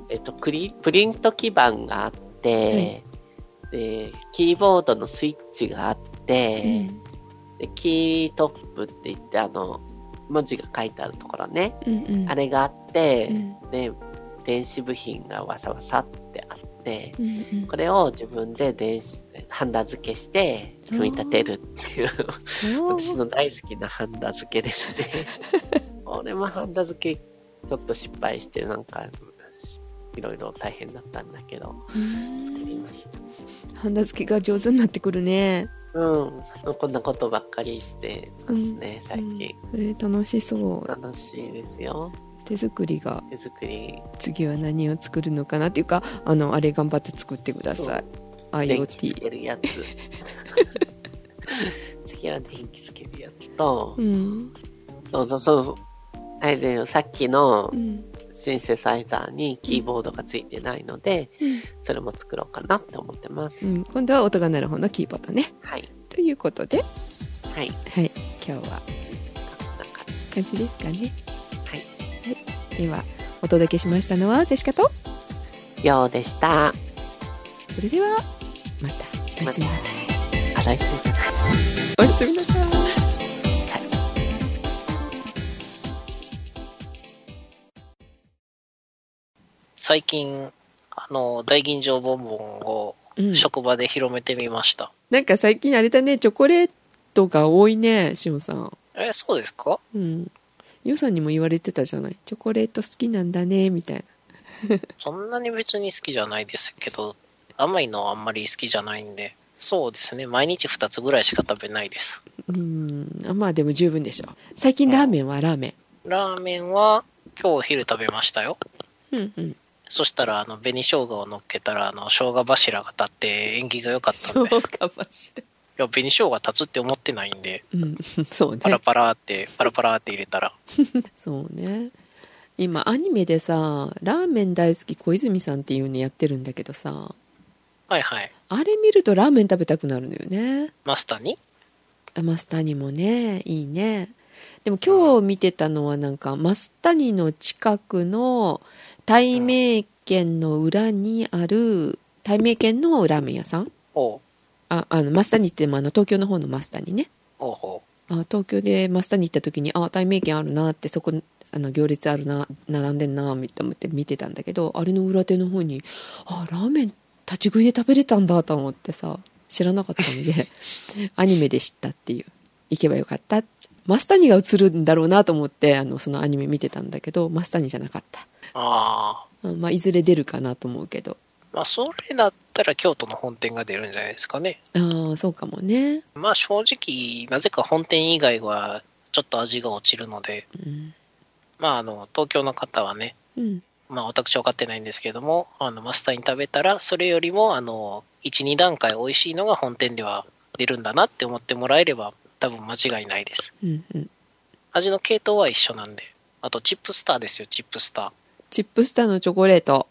うん、プリント基板があって、うん、でキーボードのスイッチがあって、うん、でキートップっていってあの文字が書いてあるところね、うんうん、あれがあって、うん、で電子部品がわさわさってあって、うんうん、これを自分でハンダ付けして組み立てるっていう私の大好きなハンダ付けですね。これもハンダ付けちょっと失敗してなんかいろいろ大変だったんだけど作りました。ハンダ付けが上手になってくるね。うん、こんなことばっかりしてますね、うん、最近、うん、それ楽しそう。楽しいですよ。手作り。次は何を作るのかなっていうか、あれ頑張って作ってください。IoT。電気つけるやつ。次は電気つけるやつと、うん、そうそうそう。あれだよ、さっきの、うん、シンセサイザーにキーボードがついてないので、うん、それも作ろうかなって思ってます、うん、今度は音が鳴る方のキーボードね、はい、ということで、はいはい、今日はこんな感じですかね、はいはい、ではお届けしましたのはジェシカとヨウでした。それではまたおやすみなさい、ま、あ、来週じゃないおやすみなさい。最近大吟醸ボンボンを職場で広めてみました、うん、なんか最近あれだね、チョコレートが多いね、しおさん。そうですか。うん、ゆうさんにも言われてたじゃない、チョコレート好きなんだねみたいな。そんなに別に好きじゃないですけど、甘いのはあんまり好きじゃないんで、そうですね、毎日2つぐらいしか食べないです。うん、まあでも十分でしょ。最近ラーメンは、うん、ラーメンは今日お昼食べましたよ。うんうん。そしたら紅生姜を乗っけたら生姜柱が立って縁起が良かったんです。生姜柱。いや紅生姜立つって思ってないんで、うん、そうね。パラパラって入れたら。そうね。今アニメでさ、ラーメン大好き小泉さんっていうのやってるんだけどさ。はいはい。あれ見るとラーメン食べたくなるのよね。マスタニもね、いいね。でも今日見てたのはなんかマスタニの近くの対名軒の裏にある対名軒のラーメン屋さん。おマスタニって東京の方のマスタニね。お東京でマスタニ行った時に対名軒あるなって、そこ行列あるな、並んでんなと思って見てたんだけど、あれの裏手の方にラーメン立ち食いで食べれたんだと思ってさ、知らなかったのでアニメで知ったっていう。行けばよかったって。マスタニが映るんだろうなと思ってそのアニメ見てたんだけど、マスタニじゃなかった。あ、まあいずれ出るかなと思うけど、まあそれだったら京都の本店が出るんじゃないですかね。ああ、そうかもね。まあ正直なぜか本店以外はちょっと味が落ちるので、うん、まあ東京の方はね、うん、まあ私は分かってないんですけども、マスターに食べたらそれよりも1、2段階美味しいのが本店では出るんだなって思ってもらえれば多分間違いないです、うんうん、味の系統は一緒なんで。あとチップスターですよ、チップスター。チップスターのチョコレート、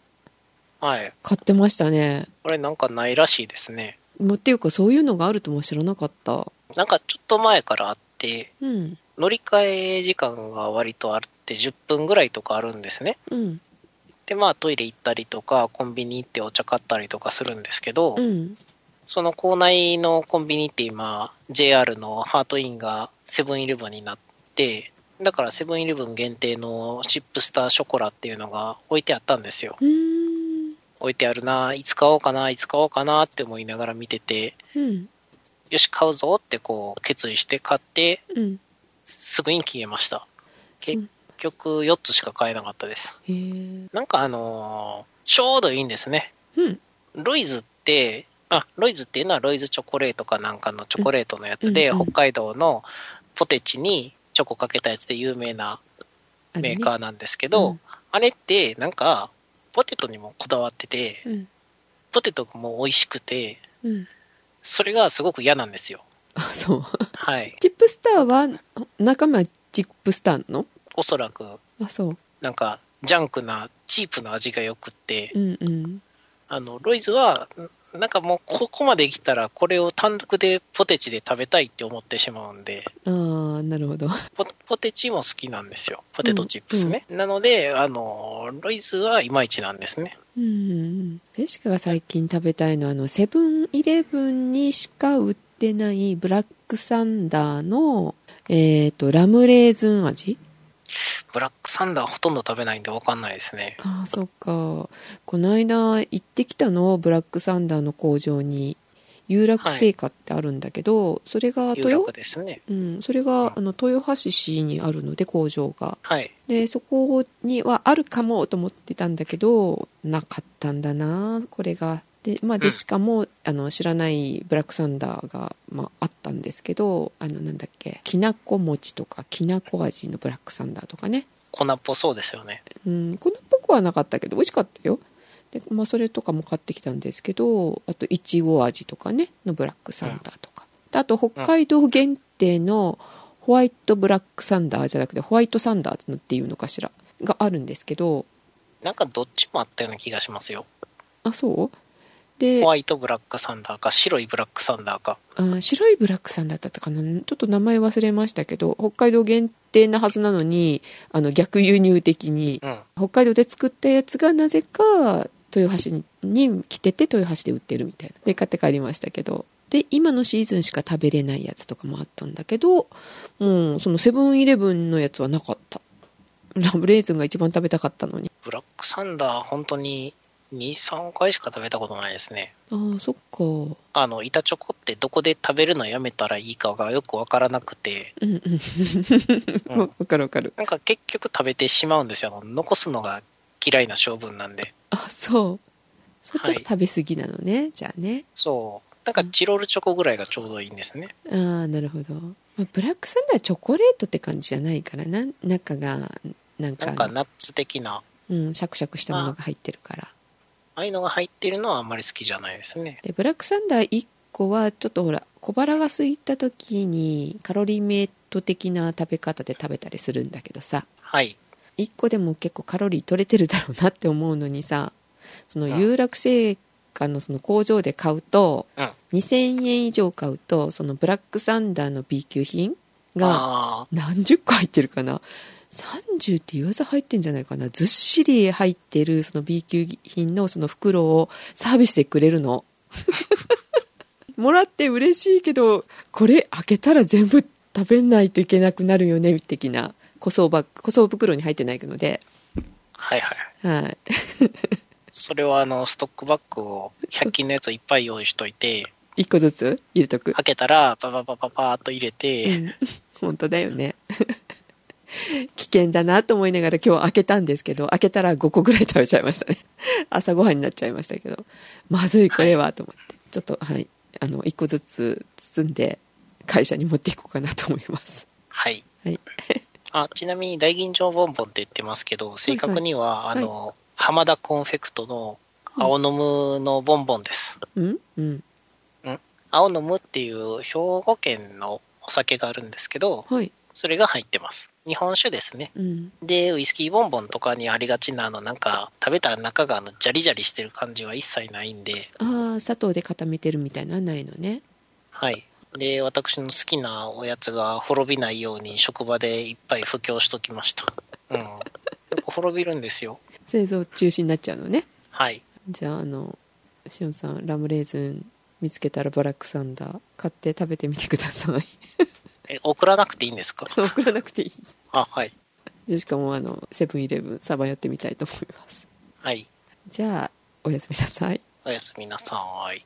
はい、買ってましたね。これなんかないらしいですね。もっていうかそういうのがあるとも知らなかった。なんかちょっと前からあって、うん、乗り換え時間が割とあって10分ぐらいとかあるんですね、うん、でまあトイレ行ったりとかコンビニ行ってお茶買ったりとかするんですけど、うん、その校内のコンビニって今 JR のハートインがセブンイレブンになって、だからセブンイレブン限定のチップスターショコラっていうのが置いてあったんですよ。置いてあるな、いつ買おうかな、いつ買おうかなって思いながら見てて、うん、よし買うぞってこう決意して買って、うん、すぐに消えました。結局4つしか買えなかったです。へー。なんかちょうどいいんですね、うん、ロイズっていうのはロイズチョコレートかなんかのチョコレートのやつで、うん、北海道のポテチにチョコかけたやつで有名なメーカーなんですけど、あれね、うん、あれってなんかポテトにもこだわってて、うん、ポテトも美味しくて、うん、それがすごく嫌なんですよ。あ、そう、はい、チップスターは中身はチップスターなの？おそらく。あ、そう。なんかジャンクなチープの味がよくって、うんうん、ロイズはなんかもうここまで来たらこれを単独でポテチで食べたいって思ってしまうんで。ああ、なるほど。ポテチも好きなんですよ、ポテトチップスね、うんうん、なのでロイズはいまいちなんですね。うん、ジェシカが最近食べたいのはセブンイレブンにしか売ってないブラックサンダーの、ラムレーズン味。ブラックサンダーほとんど食べないんで分かんないですね。ああ、そっか。この間行ってきたの、ブラックサンダーの工場に有楽製菓ってあるんだけど、はい、それが有楽ですね、うん、それが、うん、豊橋市にあるので工場が、はい、でそこにはあるかもと思ってたんだけどなかったんだな、これが。で、まあ、ジェシカも、うん、知らないブラックサンダーが、まあ、あったんですけど、なんだっけ、きなこ餅とかきなこ味のブラックサンダーとかね。粉っぽそうですよね。うん、粉っぽくはなかったけど美味しかったよ。で、まあ、それとかも買ってきたんですけど、あといちご味とかねのブラックサンダーとか、うん、あと北海道限定のホワイトブラックサンダーじゃなくてホワイトサンダーっていうのかしらがあるんですけど、なんかどっちもあったような気がしますよ。あ、そう。ホワイトブラックサンダーか白いブラックサンダーか。あ、白いブラックサンダーだったかな、ちょっと名前忘れましたけど、北海道限定なはずなのに逆輸入的に、うん、北海道で作ったやつがなぜか豊橋に来てて豊橋で売ってるみたいなで買って帰りましたけど。で、今のシーズンしか食べれないやつとかもあったんだけど、もうそのセブンイレブンのやつはなかった。ラムレーズンが一番食べたかったのに。ブラックサンダー本当に2,3 回しか食べたことないですね。ああ、そっか。板チョコってどこで食べるのやめたらいいかがよくわからなくて、うんうんうん、わかるわかる。なんか結局食べてしまうんですよ。残すのが嫌いな性分なんで。あ、そう。それ食べ過ぎなのね、はい、じゃあね。そう。なんかチロルチョコぐらいがちょうどいいんですね。ああ、なるほど。ブラックサンダーチョコレートって感じじゃないからな、中がなんかナッツ的な、うん、シャクシャクしたものが入ってるから。ああいうのが入ってるのはあんまり好きじゃないですね。で、ブラックサンダー1個はちょっとほら小腹が空いた時にカロリーメイト的な食べ方で食べたりするんだけどさ、はい、1個でも結構カロリー取れてるだろうなって思うのにさ、その有楽製菓のその工場で買うと、うん、2,000 円以上買うとそのブラックサンダーの B 級品が何十個入ってるかな、30って言わず入ってんじゃないかな、ずっしり入ってるその B 級品のその袋をサービスでくれるのもらって嬉しいけど、これ開けたら全部食べないといけなくなるよね的な、個装袋に入ってないので、はいはいはいそれはストックバッグを100均のやつをいっぱい用意しといて1個ずつ入れとく、開けたらパパパパパーっと入れて、うん、本当だよね危険だなと思いながら今日開けたんですけど、開けたら5個ぐらい食べちゃいましたね朝ごはんになっちゃいましたけど、まずいこれはと思って、はい、ちょっと、はい、1個ずつ包んで会社に持っていこうかなと思います。はい。はい、あ、ちなみに大吟醸ボンボンって言ってますけど、正確には、はいはい、はい、浜田コンフェクトの青のむのボンボンです。うんうん。青のむっていう兵庫県のお酒があるんですけど、はい、それが入ってます。日本酒ですね、うん、でウイスキーボンボンとかにありがちななんか食べた中がジャリジャリしてる感じは一切ないんで、ああ砂糖で固めてるみたいなのはないのね。はい。で私の好きなおやつが滅びないように職場でいっぱい布教しときました。うん。よく滅びるんですよ。製造中止になっちゃうのね。はい。じゃあしおんさんラムレーズン見つけたらバラックサンダー買って食べてみてください。送らなくていいんですか？送らなくていい。あ、はい。じゃあしかもセブンイレブンさば寄ってみたいと思います。はい。じゃあおやすみなさい。おやすみなさい。